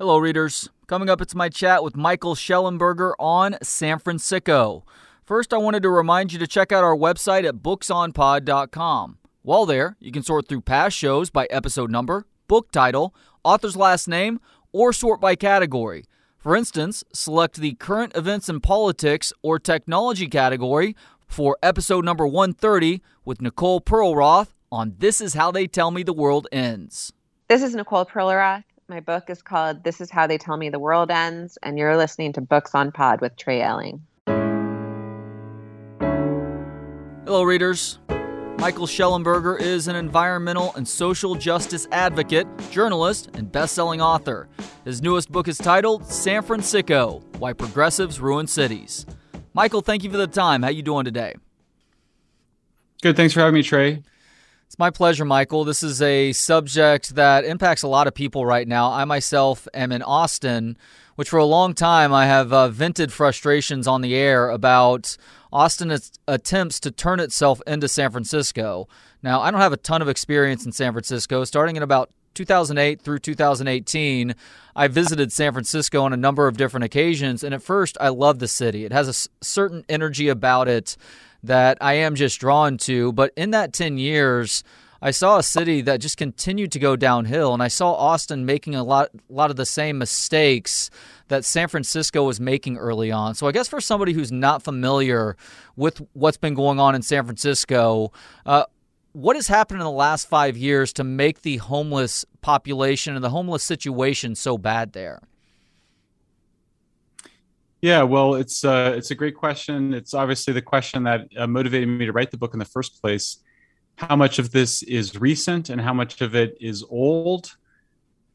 Hello, readers. Coming up, it's my chat with Michael Schellenberger on San Francisco. First, I wanted to remind you to check out our website at booksonpod.com. While there, you can sort through past shows by episode number, book title, author's last name, or sort by category. For instance, select the current events in politics or technology category for episode number 130 with Nicole Perlroth on This Is How They Tell Me The World Ends. This is Nicole Perlroth. My book is called This Is How They Tell Me The World Ends, and you're listening to Books on Pod with Trey Elling. Hello, readers. Michael Schellenberger is an environmental and social justice advocate, journalist, and best-selling author. His newest book is titled San Francisco: Why Progressives Ruin Cities. Michael, thank you for the time. How you doing today? Good. Thanks for having me, Trey. It's my pleasure, Michael. This is a subject that impacts a lot of people right now. I myself am in Austin, which for a long time I have vented frustrations on the air about Austin's attempts to turn itself into San Francisco. Now, I don't have a ton of experience in San Francisco. Starting in about 2008 through 2018, I visited San Francisco on a number of different occasions, and at first I loved the city. It has a certain energy about it that I am just drawn to. But in that 10 years, I saw a city that just continued to go downhill, and I saw Austin making a lot of the same mistakes that San Francisco was making early on. So I guess for somebody who's not familiar with what's been going on in San Francisco, what has happened in the last 5 years to make the homeless population and the homeless situation so bad there? Yeah, well, it's a great question. It's obviously the question that motivated me to write the book in the first place. How much of this is recent and how much of it is old?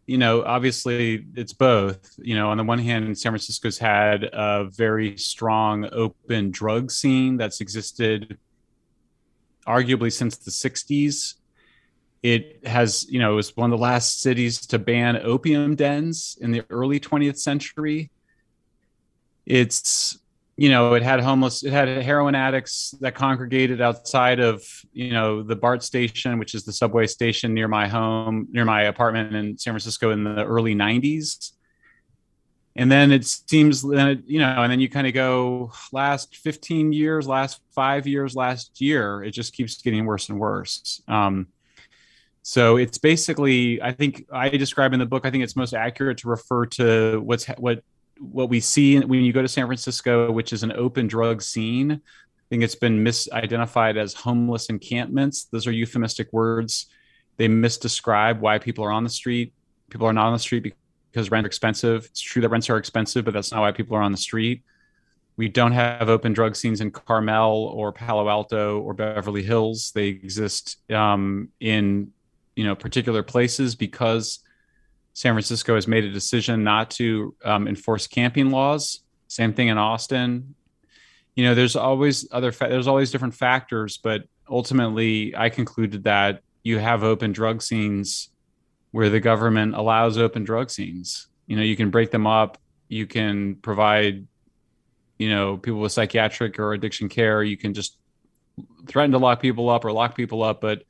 You know, obviously it's both. You know, on the one hand, San Francisco's had a very strong open drug scene that's existed arguably since the 60s. It has, you know, it was one of the last cities to ban opium dens in the early 20th century. It's, you know, it had heroin addicts that congregated outside of, you know, the BART station, which is the subway station near my apartment in San Francisco in the early 90s. And then it seems that, you know, and then you kind of go last 15 years, last 5 years, last year, it just keeps getting worse and worse. So it's basically, I think I describe in the book, I think it's most accurate to refer to what we see when you go to San Francisco, which is an open drug scene. I think it's been misidentified as homeless encampments. Those are euphemistic words. They misdescribe why people are on the street. People are not on the street because rents are expensive. It's true that rents are expensive, but that's not why people are on the street. We don't have open drug scenes in Carmel or Palo Alto or Beverly Hills. They exist in, you know, particular places because San Francisco has made a decision not to enforce camping laws. Same thing in Austin. You know, there's always there's always different factors, but ultimately I concluded that you have open drug scenes where the government allows open drug scenes. You know, you can break them up. You can provide, you know, people with psychiatric or addiction care. You can just threaten to lock people up or lock people up, but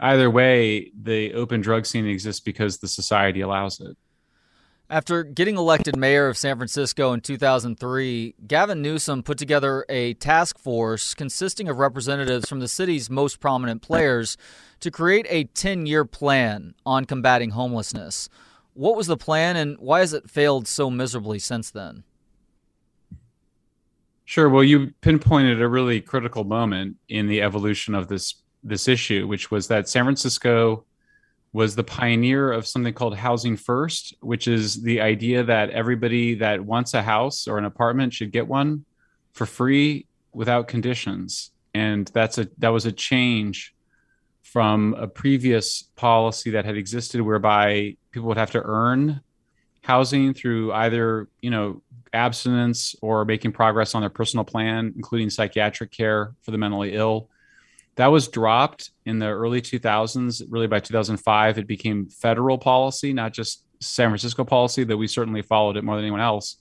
either way, the open drug scene exists because the society allows it. After getting elected mayor of San Francisco in 2003, Gavin Newsom put together a task force consisting of representatives from the city's most prominent players to create a 10-year plan on combating homelessness. What was the plan, and why has it failed so miserably since then? Sure. Well, you pinpointed a really critical moment in the evolution of this issue, which was that San Francisco was the pioneer of something called housing first, which is the idea that everybody that wants a house or an apartment should get one for free without conditions. And that was a change from a previous policy that had existed whereby people would have to earn housing through either, you know, abstinence or making progress on their personal plan, including psychiatric care for the mentally ill. That was dropped in the early 2000s. Really, by 2005, it became federal policy, not just San Francisco policy, though we certainly followed it more than anyone else.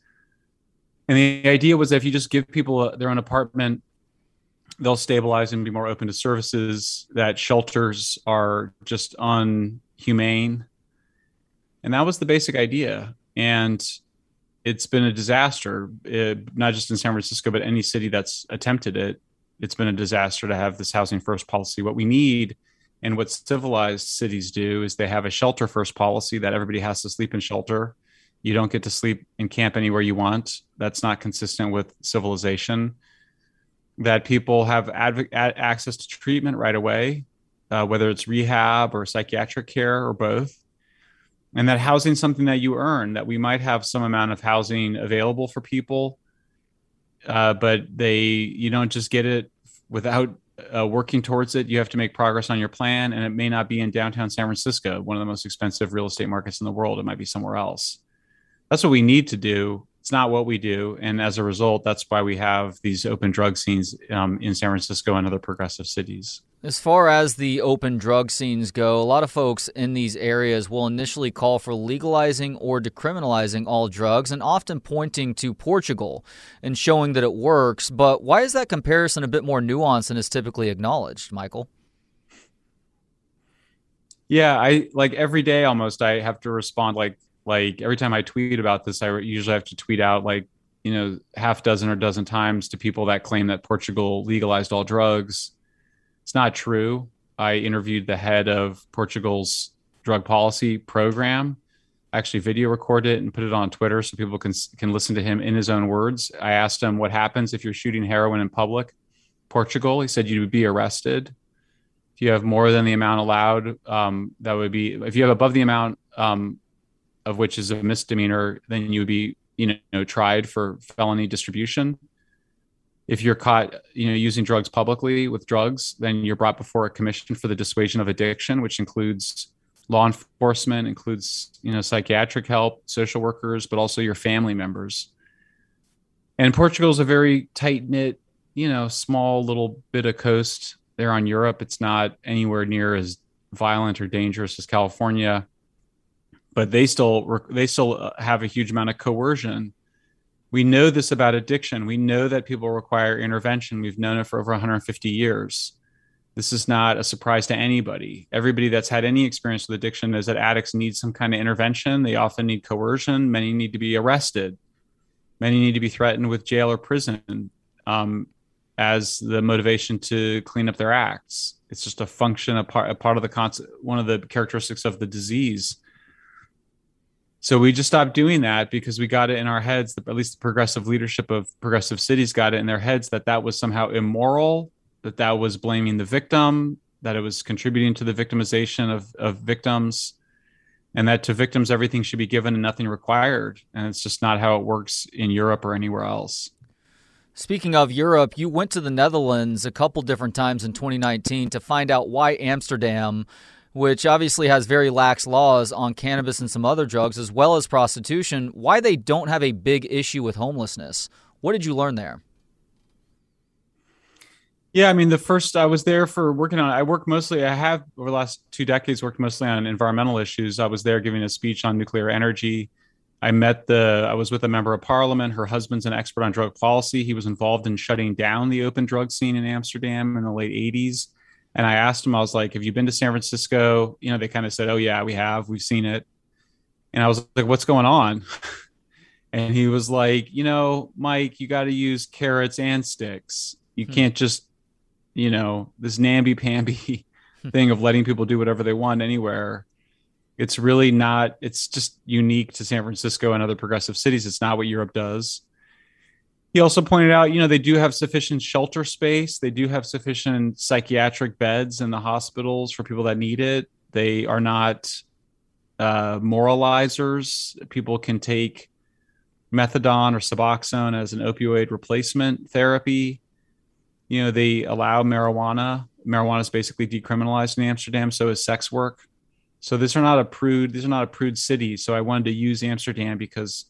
And the idea was that if you just give people their own apartment, they'll stabilize and be more open to services, that shelters are just unhumane, And that was the basic idea. And it's been a disaster, not just in San Francisco, but any city that's attempted it. It's been a disaster to have this housing first policy. What we need, and what civilized cities do, is they have a shelter first policy that everybody has to sleep in shelter. You don't get to sleep in camp anywhere you want. That's not consistent with civilization. That people have access to treatment right away, whether it's rehab or psychiatric care or both. And that housing is something that you earn, that we might have some amount of housing available for people, but you don't just get it without working towards it. You have to make progress on your plan, and it may not be in downtown San Francisco, one of the most expensive real estate markets in the world. It might be somewhere else. That's what we need to do. It's not what we do. And as a result, that's why we have these open drug scenes in San Francisco and other progressive cities. As far as the open drug scenes go, a lot of folks in these areas will initially call for legalizing or decriminalizing all drugs, and often pointing to Portugal and showing that it works. But why is that comparison a bit more nuanced than is typically acknowledged, Michael? Yeah, I like every day almost I have to respond like every time I tweet about this, I usually have to tweet out half dozen or dozen times to people that claim that Portugal legalized all drugs. It's not true. I interviewed the head of Portugal's drug policy program. I actually video recorded it and put it on Twitter so people can listen to him in his own words. I asked him what happens if you're shooting heroin in public, Portugal. He said you would be arrested. If you have more than the amount allowed, that would be, if you have above the amount of which is a misdemeanor, then you would be tried for felony distribution. If you're caught, using drugs publicly with drugs, then you're brought before a commission for the dissuasion of addiction, which includes law enforcement, includes, psychiatric help, social workers, but also your family members. And Portugal is a very tight knit, small little bit of coast there on Europe. It's not anywhere near as violent or dangerous as California, but they still have a huge amount of coercion. We know this about addiction. We know that people require intervention. We've known it for over 150 years. This is not a surprise to anybody. Everybody that's had any experience with addiction knows that addicts need some kind of intervention. They often need coercion. Many need to be arrested. Many need to be threatened with jail or prison as the motivation to clean up their acts. It's just a function, a part of the one of the characteristics of the disease. So we just stopped doing that because we got it in our heads, at least the progressive leadership of progressive cities got it in their heads, that that was somehow immoral, that was blaming the victim, that it was contributing to the victimization of victims, and that to victims, everything should be given and nothing required. And it's just not how it works in Europe or anywhere else. Speaking of Europe, you went to the Netherlands a couple different times in 2019 to find out why Amsterdam, which obviously has very lax laws on cannabis and some other drugs, as well as prostitution, why they don't have a big issue with homelessness. What did you learn there? Yeah, I was there for working on, I have over the last 2 decades worked mostly on environmental issues. I was there giving a speech on nuclear energy. I was with a member of parliament. Her husband's an expert on drug policy. He was involved in shutting down the open drug scene in Amsterdam in the late 80s. And I asked him, I was like, have you been to San Francisco? They kind of said, oh yeah, we have, we've seen it. And I was like, what's going on? And he was like, Mike, you got to use carrots and sticks. You can't just, this namby-pamby thing of letting people do whatever they want anywhere. It's really not, it's just unique to San Francisco and other progressive cities. It's not what Europe does. He also pointed out, they do have sufficient shelter space. They do have sufficient psychiatric beds in the hospitals for people that need it. They are not moralizers. People can take methadone or Suboxone as an opioid replacement therapy. They allow marijuana. Marijuana is basically decriminalized in Amsterdam. So is sex work. So these are not a prude city. So I wanted to use Amsterdam because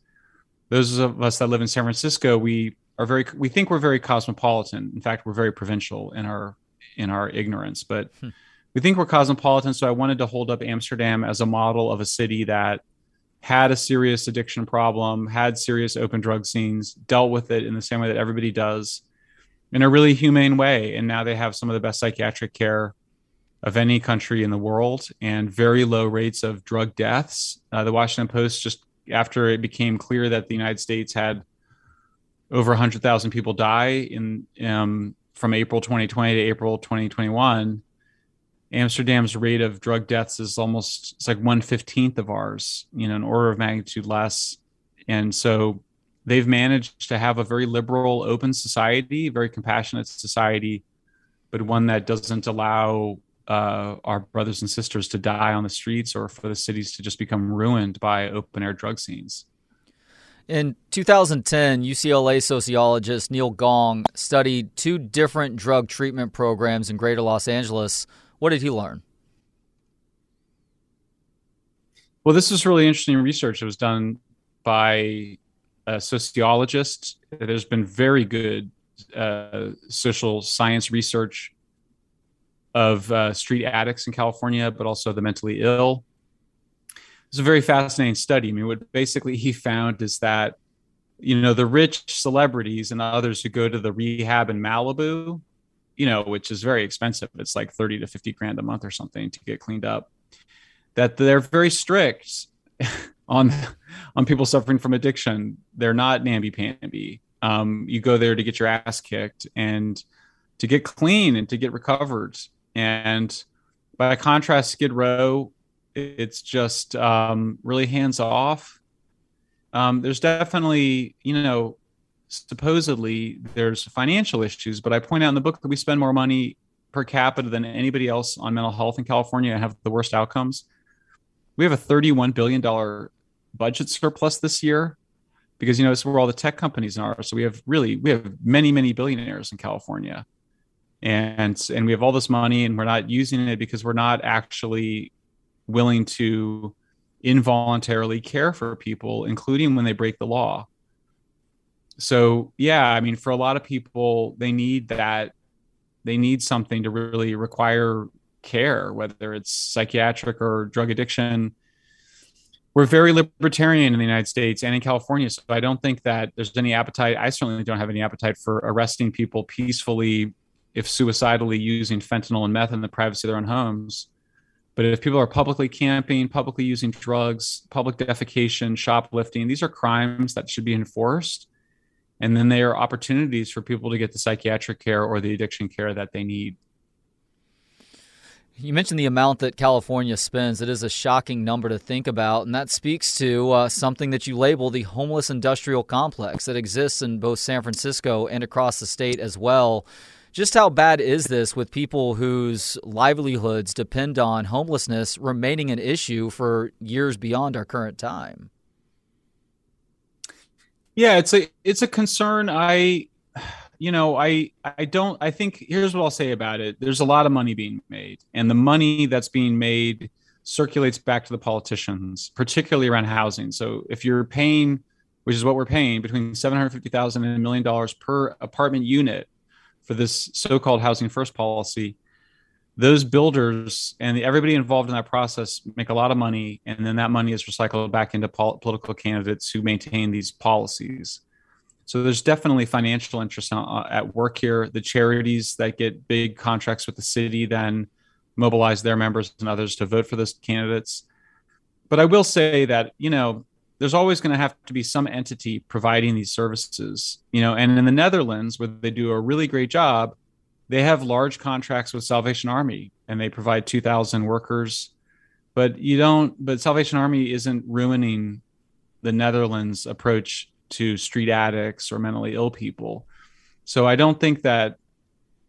those of us that live in San Francisco, we think we're very cosmopolitan. In fact, we're very provincial in our ignorance, but we think we're cosmopolitan. So I wanted to hold up Amsterdam as a model of a city that had a serious addiction problem, had serious open drug scenes, dealt with it in the same way that everybody does in a really humane way. And now they have some of the best psychiatric care of any country in the world, and very low rates of drug deaths. The Washington Post, just after it became clear that the United States had over 100,000 people die in from April 2020 to April 2021, Amsterdam's rate of drug deaths is almost, it's like 1/15 of ours, you know, an order of magnitude less. And so they've managed to have a very liberal, open society, very compassionate society, but one that doesn't allow our brothers and sisters to die on the streets or for the cities to just become ruined by open air drug scenes. In 2010, UCLA sociologist Neil Gong studied two different drug treatment programs in Greater Los Angeles. What did he learn? Well, this was really interesting research. It was done by a sociologist. There's been very good social science research of street addicts in California, but also the mentally ill. It's a very fascinating study. I mean, what basically he found is that, you know, the rich celebrities and others who go to the rehab in Malibu, you know, which is very expensive. It's like 30 to 50 grand a month or something to get cleaned up, that they're very strict on people suffering from addiction. They're not namby-pamby. You go there to get your ass kicked and to get clean and to get recovered. And by contrast, Skid Row, it's just really hands off. There's definitely, you know, supposedly there's financial issues, but I point out in the book that we spend more money per capita than anybody else on mental health in California and have the worst outcomes. We have a $31 billion budget surplus this year because, you know, it's where all the tech companies are. So we have many, many billionaires in California, and we have all this money and we're not using it because we're not actually willing to involuntarily care for people, including when they break the law. So, yeah, I mean, for a lot of people, they need that. They need something to really require care, whether it's psychiatric or drug addiction. We're very libertarian in the United States and in California, so I don't think that there's any appetite. I certainly don't have any appetite for arresting people peacefully if suicidally using fentanyl and meth in the privacy of their own homes. But if people are publicly camping, publicly using drugs, public defecation, shoplifting, these are crimes that should be enforced. And then they are opportunities for people to get the psychiatric care or the addiction care that they need. You mentioned the amount that California spends. It is a shocking number to think about. And that speaks to something that you label the homeless industrial complex that exists in both San Francisco and across the state as well. Just how bad is this with people whose livelihoods depend on homelessness remaining an issue for years beyond our current time? Yeah, it's a concern. I think here's what I'll say about it. There's a lot of money being made, and the money that's being made circulates back to the politicians, particularly around housing. So if you're paying, which is what we're paying, between $750,000 and $1 million per apartment unit for this so-called housing first policy, those builders and everybody involved in that process make a lot of money, and then that money is recycled back into political candidates who maintain these policies. So there's definitely financial interest at work here. The charities that get big contracts with the city then mobilize their members and others to vote for those candidates. But I will say that, you know, there's always going to have to be some entity providing these services, you know, and in the Netherlands, where they do a really great job, they have large contracts with Salvation Army and they provide 2,000 workers, but Salvation Army isn't ruining the Netherlands approach to street addicts or mentally ill people. So I don't think that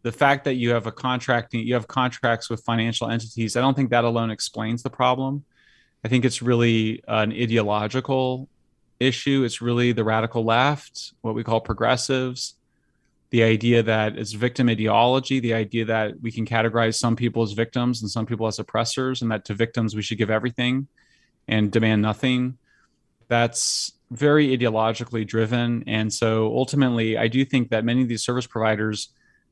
the fact that you have contracts with financial entities, I don't think that alone explains the problem. I think it's really an ideological issue. It's really the radical left, what we call progressives, the idea that it's victim ideology, the idea that we can categorize some people as victims and some people as oppressors, and that to victims we should give everything and demand nothing. That's very ideologically driven. And so ultimately, I do think that many of these service providers,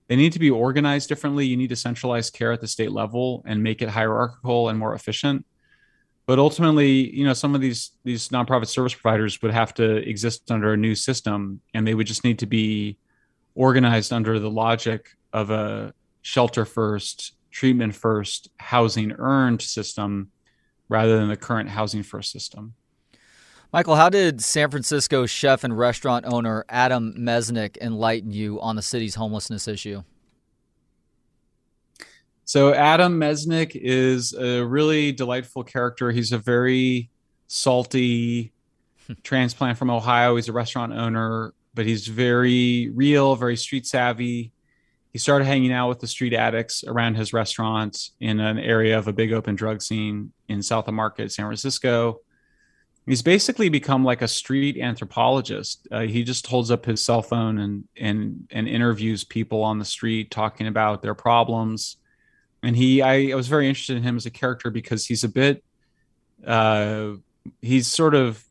they need to be organized differently. You need to centralize care at the state level and make it hierarchical and more efficient. But ultimately, you know, some of these nonprofit service providers would have to exist under a new system, and they would just need to be organized under the logic of a shelter first, treatment first, housing earned system rather than the current housing first system. Michael, how did San Francisco chef and restaurant owner Adam Mesnick enlighten you on the city's homelessness issue? So Adam Mesnick is a really delightful character. He's a very salty transplant from Ohio. He's a restaurant owner, but he's very real, very street savvy. He started hanging out with the street addicts around his restaurant in an area of a big open drug scene in South of Market, San Francisco. He's basically become like a street anthropologist. He just holds up his cell phone and interviews people on the street talking about their problems. And I was very interested in him as a character because he's a bit, he's sort of,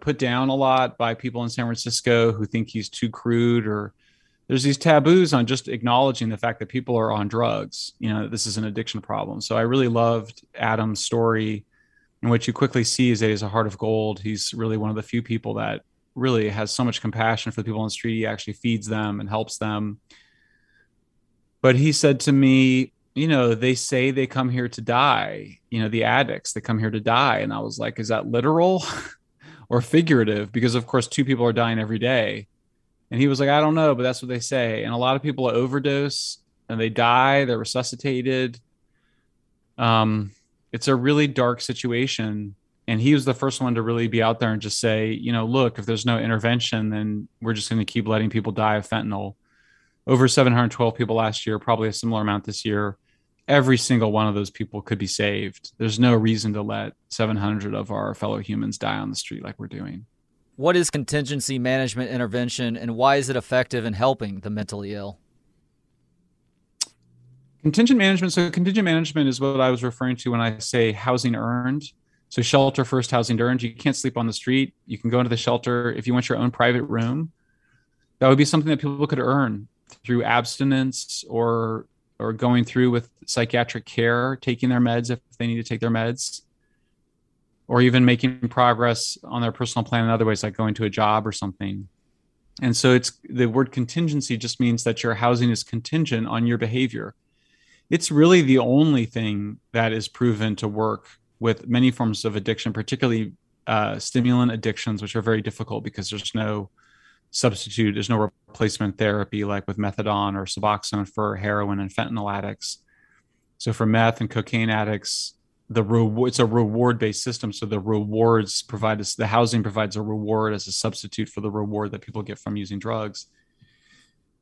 put down a lot by people in San Francisco who think he's too crude, or there's these taboos on just acknowledging the fact that people are on drugs. This is an addiction problem. So I really loved Adam's story. And what you quickly see is that he has a heart of gold. He's really one of the few people that really has so much compassion for the people on the street. He actually feeds them and helps them. But he said to me, they say they come here to die. The addicts, they come here to die. And I was like, is that literal or figurative? Because, of course, 2 people are dying every day. And he was like, I don't know, but that's what they say. And a lot of people overdose and they die. They're resuscitated. It's a really dark situation. And he was the first one to really be out there and just say, look, if there's no intervention, then we're just going to keep letting people die of fentanyl. Over 712 people last year, probably a similar amount this year. Every single one of those people could be saved. There's no reason to let 700 of our fellow humans die on the street like we're doing. What is contingency management intervention, and why is it effective in helping the mentally ill? Contingent management. So contingent management is what I was referring to when I say housing earned. So shelter first, housing earned. You can't sleep on the street. You can go into the shelter. If you want your own private room, that would be something that people could earn through abstinence or going through with psychiatric care, taking their meds if they need to take their meds, or even making progress on their personal plan in other ways, like going to a job or something. And so it's the word contingency just means that your housing is contingent on your behavior. It's really the only thing that is proven to work with many forms of addiction, particularly stimulant addictions, which are very difficult because there's no substitute. There's no replacement therapy like with methadone or Suboxone for heroin and fentanyl addicts. So for meth and cocaine addicts, it's a reward-based system. So the rewards the housing provides a reward as a substitute for the reward that people get from using drugs.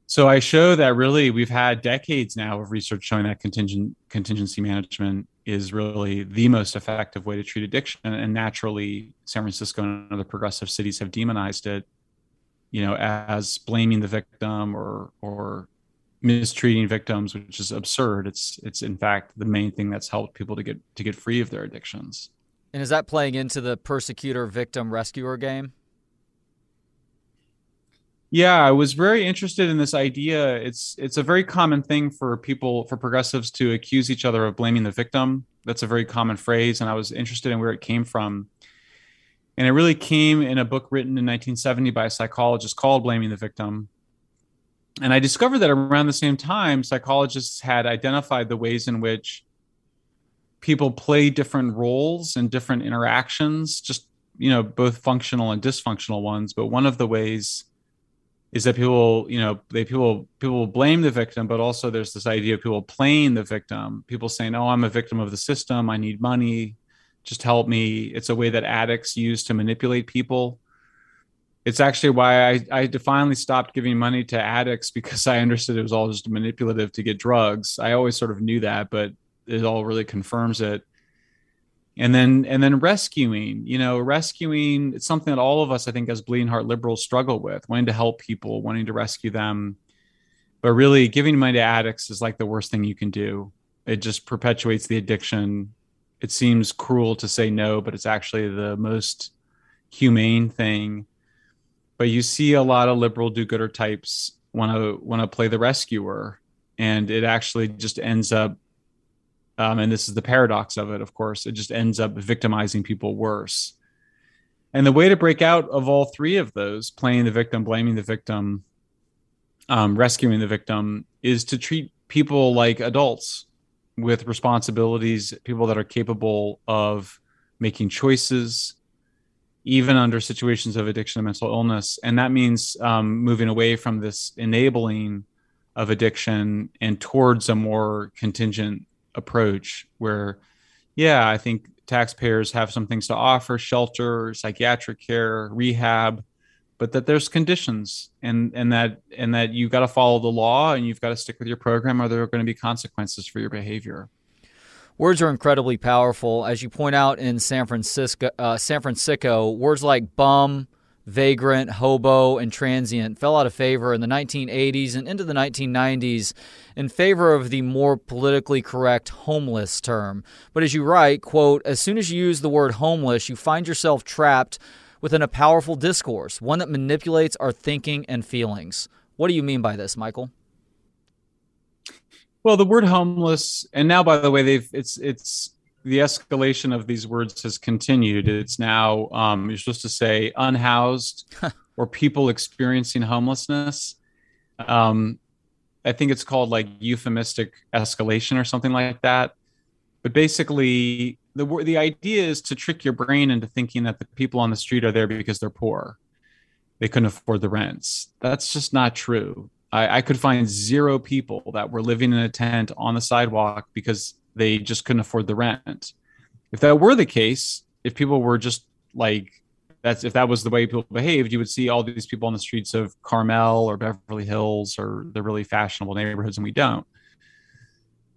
So I show that really we've had decades now of research showing that contingency management is really the most effective way to treat addiction. And naturally, San Francisco and other progressive cities have demonized it, as blaming the victim or mistreating victims, which is absurd. It's in fact the main thing that's helped people to get free of their addictions. And is that playing into the persecutor victim rescuer game? Yeah, I was very interested in this idea. It's a very common thing for progressives to accuse each other of blaming the victim. That's a very common phrase, and I was interested in where it came from. And it really came in a book written in 1970 by a psychologist called Blaming the Victim. And I discovered that around the same time, psychologists had identified the ways in which people play different roles and different interactions, just, both functional and dysfunctional ones. But one of the ways is that people blame the victim, but also there's this idea of people playing the victim. People saying, "Oh, I'm a victim of the system. I need money. Just help me." It's a way that addicts use to manipulate people. It's actually why I finally stopped giving money to addicts, because I understood it was all just manipulative to get drugs. I always sort of knew that, but it all really confirms it. And then rescuing, it's something that all of us, I think, as bleeding heart liberals struggle with, wanting to help people, wanting to rescue them. But really giving money to addicts is like the worst thing you can do. It just perpetuates the addiction. It seems cruel to say no, but it's actually the most humane thing. But you see a lot of liberal do-gooder types want to play the rescuer, and it actually just ends up, and this is the paradox of it, of course, it just ends up victimizing people worse. And the way to break out of all three of those, playing the victim, blaming the victim, rescuing the victim, is to treat people like adults with responsibilities, people that are capable of making choices, even under situations of addiction and mental illness. And that means moving away from this enabling of addiction and towards a more contingent approach where, yeah, I think taxpayers have some things to offer, shelter, psychiatric care, rehab, but that there's conditions and that you got to follow the law and you've got to stick with your program or there are going to be consequences for your behavior. Words are incredibly powerful. As you point out in San Francisco, words like bum, vagrant, hobo, and transient fell out of favor in the 1980s and into the 1990s in favor of the more politically correct homeless term. But as you write, quote, as soon as you use the word homeless, you find yourself trapped within a powerful discourse, one that manipulates our thinking and feelings. What do you mean by this, Michael? Well, the word homeless, and now, by the way, it's the escalation of these words has continued. It's now you're supposed to say unhoused or people experiencing homelessness. I think it's called like euphemistic escalation or something like that. But basically, the idea is to trick your brain into thinking that the people on the street are there because they're poor. They couldn't afford the rents. That's just not true. I could find zero people that were living in a tent on the sidewalk because they just couldn't afford the rent. If that were the case, if people were just like, if that was the way people behaved, you would see all these people on the streets of Carmel or Beverly Hills or the really fashionable neighborhoods, and we don't.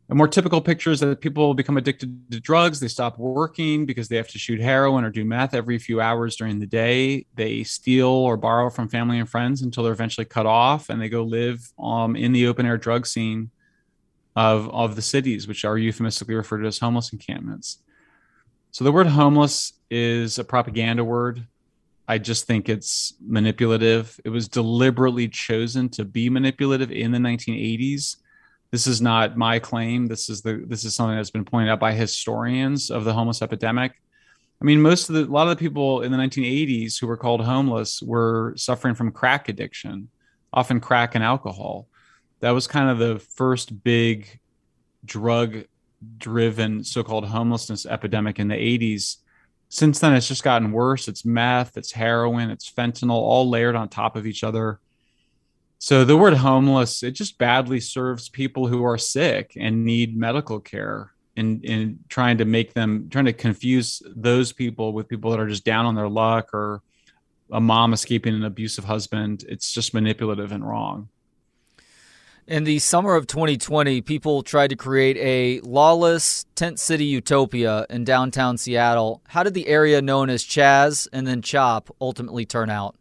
A more typical picture is that people become addicted to drugs. They stop working because they have to shoot heroin or do meth every few hours during the day. They steal or borrow from family and friends until they're eventually cut off, and they go live in the open air drug scene of the cities, which are euphemistically referred to as homeless encampments. So the word homeless is a propaganda word. I just think it's manipulative. It was deliberately chosen to be manipulative in the 1980s. This is not my claim. This is something that's been pointed out by historians of the homeless epidemic. I mean, a lot of the people in the 1980s who were called homeless were suffering from crack addiction, often crack and alcohol. That was kind of the first big drug-driven so-called homelessness epidemic in the 80s. Since then, it's just gotten worse. It's meth, it's heroin, it's fentanyl, all layered on top of each other. So the word homeless, it just badly serves people who are sick and need medical care and trying to confuse those people with people that are just down on their luck or a mom escaping an abusive husband. It's just manipulative and wrong. In the summer of 2020, people tried to create a lawless tent city utopia in downtown Seattle. How did the area known as Chaz and then Chop ultimately turn out?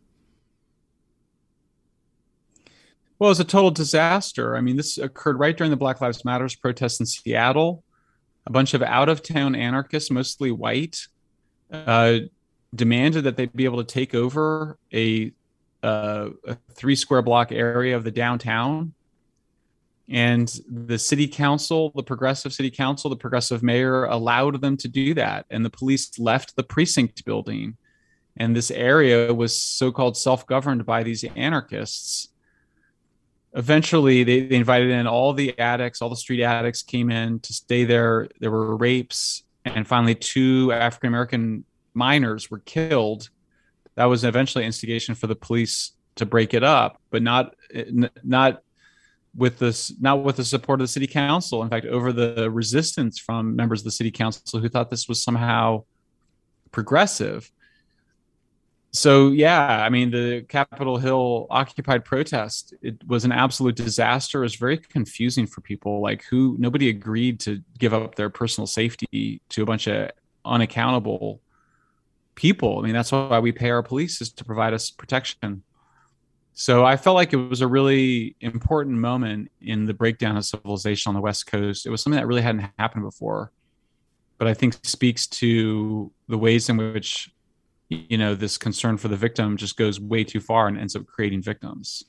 Well, it was a total disaster. I mean, this occurred right during the Black Lives Matter protests in Seattle. A bunch of out-of-town anarchists, mostly white, demanded that they be able to take over a 3-square block area of the downtown. And the city council, the progressive city council, the progressive mayor allowed them to do that. And the police left the precinct building. And this area was so-called self-governed by these anarchists. Eventually, they invited in all the addicts, all the street addicts came in to stay there. There were rapes, and finally 2 African-American minors were killed. That was eventually instigation for the police to break it up, but not with the support of the city council. In fact, over the resistance from members of the city council who thought this was somehow progressive. So, yeah, I mean, the Capitol Hill occupied protest, it was an absolute disaster. It was very confusing for people, like nobody agreed to give up their personal safety to a bunch of unaccountable people. I mean, that's why we pay our police, is to provide us protection. So I felt like it was a really important moment in the breakdown of civilization on the West Coast. It was something that really hadn't happened before, but I think speaks to the ways in which this concern for the victim just goes way too far and ends up creating victims.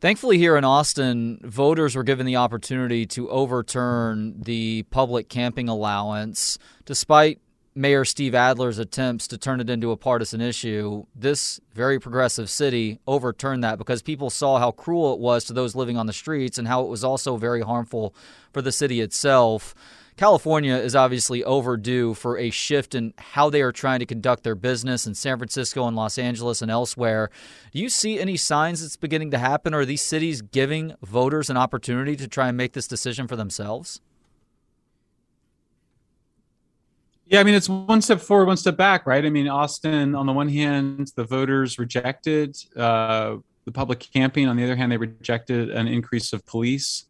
Thankfully, here in Austin, voters were given the opportunity to overturn the public camping allowance, despite Mayor Steve Adler's attempts to turn it into a partisan issue, this very progressive city overturned that because people saw how cruel it was to those living on the streets and how it was also very harmful for the city itself. California is obviously overdue for a shift in how they are trying to conduct their business in San Francisco and Los Angeles and elsewhere. Do you see any signs it's beginning to happen? Or are these cities giving voters an opportunity to try and make this decision for themselves? Yeah, I mean, it's one step forward, one step back, right? I mean, Austin, on the one hand, the voters rejected the public camping. On the other hand, they rejected an increase of police.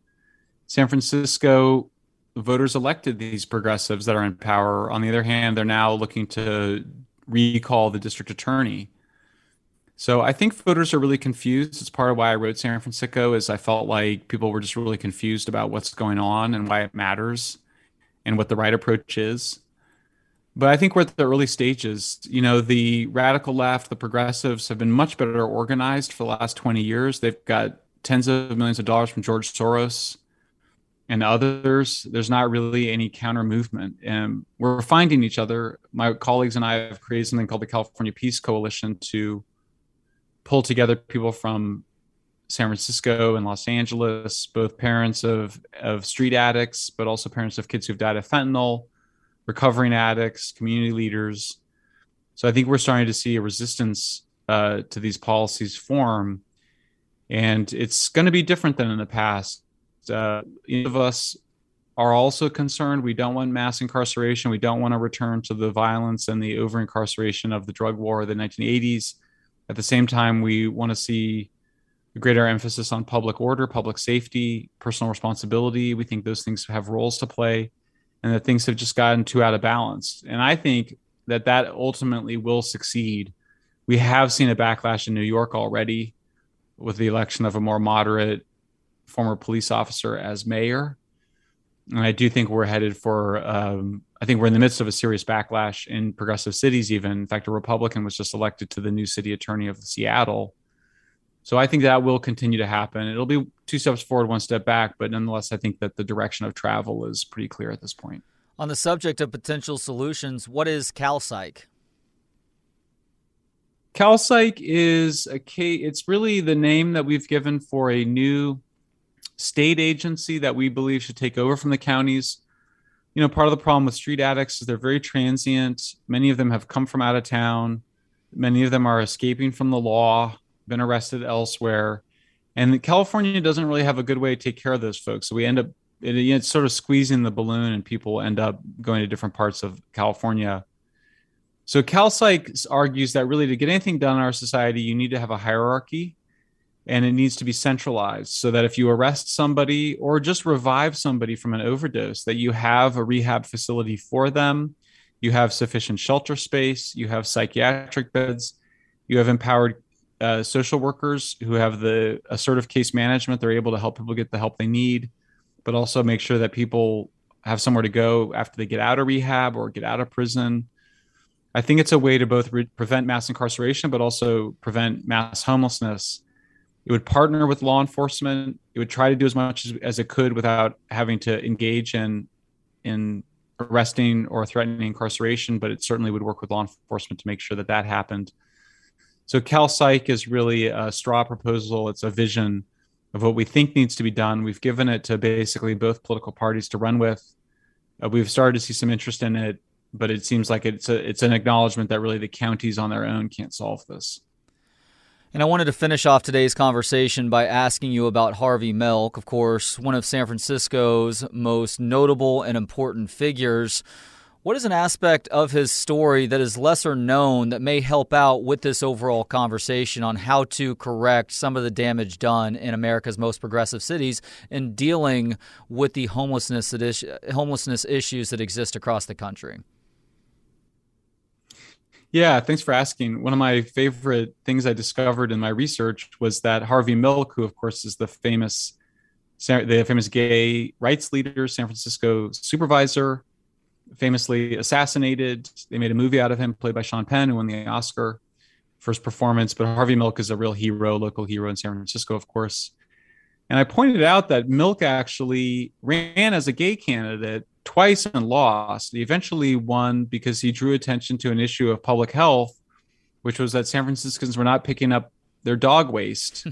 San Francisco, the voters elected these progressives that are in power. On the other hand, they're now looking to recall the district attorney. So I think voters are really confused. It's part of why I wrote San Francisco, is I felt like people were just really confused about what's going on and why it matters and what the right approach is. But I think we're at the early stages. You know, the radical left, the progressives have been much better organized for the last 20 years. They've got tens of millions of dollars from George Soros and others. There's not really any counter movement. And we're finding each other. My colleagues and I have created something called the California Peace Coalition to pull together people from San Francisco and Los Angeles, both parents of street addicts, but also parents of kids who've died of fentanyl, recovering addicts, community leaders. So I think we're starting to see a resistance to these policies form. And it's going to be different than in the past. Each of us are also concerned. We don't want mass incarceration. We don't want to return to the violence and the over-incarceration of the drug war of the 1980s. At the same time, we want to see a greater emphasis on public order, public safety, personal responsibility. We think those things have roles to play, and that things have just gotten too out of balance. And I think that that ultimately will succeed. We have seen a backlash in New York already with the election of a more moderate former police officer as mayor. And I do think we're headed for, I think we're in the midst of a serious backlash in progressive cities even. In fact, a Republican was just elected to the new city attorney of Seattle. So I think that will continue to happen. It'll be two steps forward, one step back. But nonetheless, I think that the direction of travel is pretty clear at this point. On the subject of potential solutions, what is CalPsych? CalPsych is it's really the name that we've given for a new state agency that we believe should take over from the counties. You know, part of the problem with street addicts is they're very transient. Many of them have come from out of town. Many of them are escaping from the law, been arrested elsewhere, and California doesn't really have a good way to take care of those folks. So we end up, it's sort of squeezing the balloon, and people end up going to different parts of California. So CalPsych argues that really to get anything done in our society, you need to have a hierarchy, and it needs to be centralized so that if you arrest somebody or just revive somebody from an overdose, that you have a rehab facility for them, you have sufficient shelter space, you have psychiatric beds, you have empowered social workers who have the assertive case management. They're able to help people get the help they need, but also make sure that people have somewhere to go after they get out of rehab or get out of prison. I think it's a way to both prevent mass incarceration, but also prevent mass homelessness. It would partner with law enforcement. It would try to do as much as it could without having to engage in arresting or threatening incarceration, but it certainly would work with law enforcement to make sure that that happened. So CalPsych is really a straw proposal. It's a vision of what we think needs to be done. We've given it to basically both political parties to run with. We've started to see some interest in it, but it seems like it's an acknowledgement that really the counties on their own can't solve this. And I wanted to finish off today's conversation by asking you about Harvey Milk, of course, one of San Francisco's most notable and important figures. What is an aspect of his story that is lesser known that may help out with this overall conversation on how to correct some of the damage done in America's most progressive cities in dealing with the homelessness issues that exist across the country? Yeah, thanks for asking. One of my favorite things I discovered in my research was that Harvey Milk, who, of course, is the famous gay rights leader, San Francisco supervisor, famously assassinated. They made a movie out of him, played by Sean Penn, who won the Oscar for his performance. But Harvey Milk is a real hero, local hero in San Francisco, of course. And I pointed out that Milk actually ran as a gay candidate twice and lost. He eventually won because he drew attention to an issue of public health, which was that San Franciscans were not picking up their dog waste.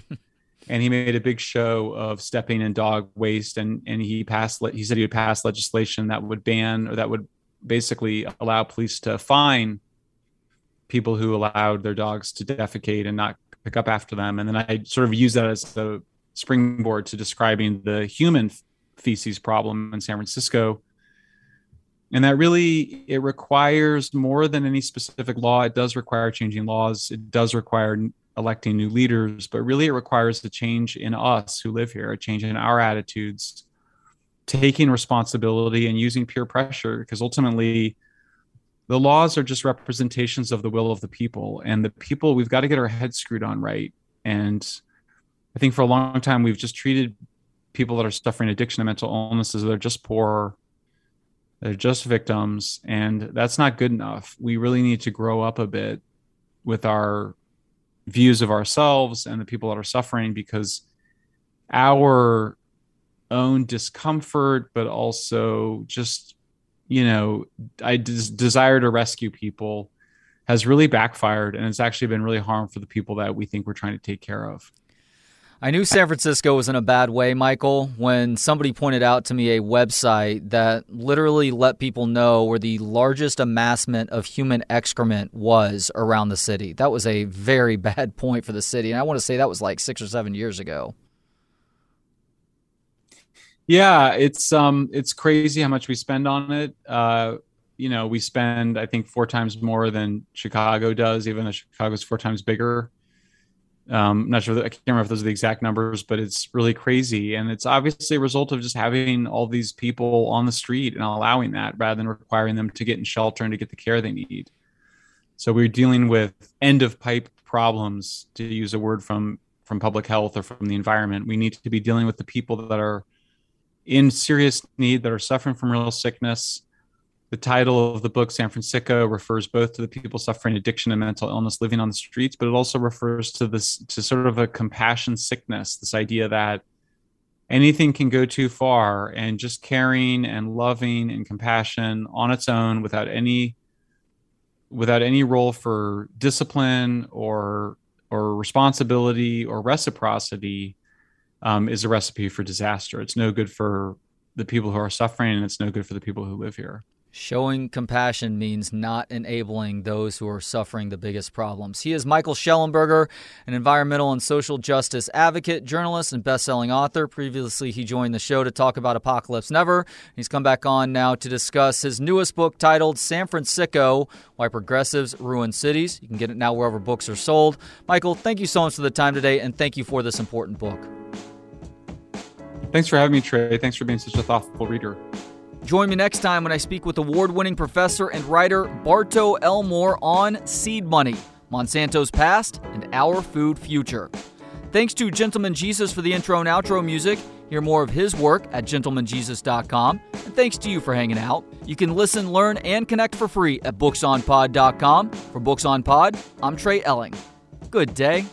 And he made a big show of stepping in dog waste. And he said he would pass legislation that would ban, or that would basically allow police to fine people who allowed their dogs to defecate and not pick up after them. And then I sort of used that as a springboard to describing the human feces problem in San Francisco. And that really, it requires more than any specific law. It does require changing laws. It does require electing new leaders, but really it requires a change in us who live here, a change in our attitudes, taking responsibility and using peer pressure, because ultimately the laws are just representations of the will of the people. And the people, we've got to get our heads screwed on right. And I think for a long time, we've just treated people that are suffering addiction and mental illnesses, they're just poor, they're just victims, and that's not good enough. We really need to grow up a bit with our views of ourselves and the people that are suffering, because our own discomfort, but also just, you know, desire to rescue people has really backfired, and it's actually been really harmful for the people that we think we're trying to take care of. I knew San Francisco was in a bad way, Michael, when somebody pointed out to me a website that literally let people know where the largest amassment of human excrement was around the city. That was a very bad point for the city, and I want to say that was like 6 or 7 years ago. Yeah, it's crazy how much we spend on it. You know, we spend, I think, 4 times more than Chicago does, even though Chicago's 4 times bigger. I'm not sure, I can't remember if those are the exact numbers, but it's really crazy. And it's obviously a result of just having all these people on the street and allowing that rather than requiring them to get in shelter and to get the care they need. So we're dealing with end of pipe problems, to use a word from public health or from the environment. We need to be dealing with the people that are in serious need, that are suffering from real sickness. The title of the book, San Francisco, refers both to the people suffering addiction and mental illness living on the streets, but it also refers to this, to sort of a compassion sickness, this idea that anything can go too far, and just caring and loving and compassion on its own without any role for discipline or responsibility or reciprocity is a recipe for disaster. It's no good for the people who are suffering, and it's no good for the people who live here. Showing compassion means not enabling those who are suffering the biggest problems. He is Michael Schellenberger, an environmental and social justice advocate, journalist, and best-selling author. Previously, he joined the show to talk about Apocalypse Never. He's come back on now to discuss his newest book titled San Francisco: Why Progressives Ruin Cities. You can get it now wherever books are sold. Michael, thank you so much for the time today, and thank you for this important book. Thanks for having me, Trey. Thanks for being such a thoughtful reader. Join me next time when I speak with award-winning professor and writer Bartow Elmore on Seed Money, Monsanto's Past, and Our Food Future. Thanks to Gentleman Jesus for the intro and outro music. Hear more of his work at gentlemanjesus.com. And thanks to you for hanging out. You can listen, learn, and connect for free at booksonpod.com. For Books on Pod, I'm Trey Elling. Good day.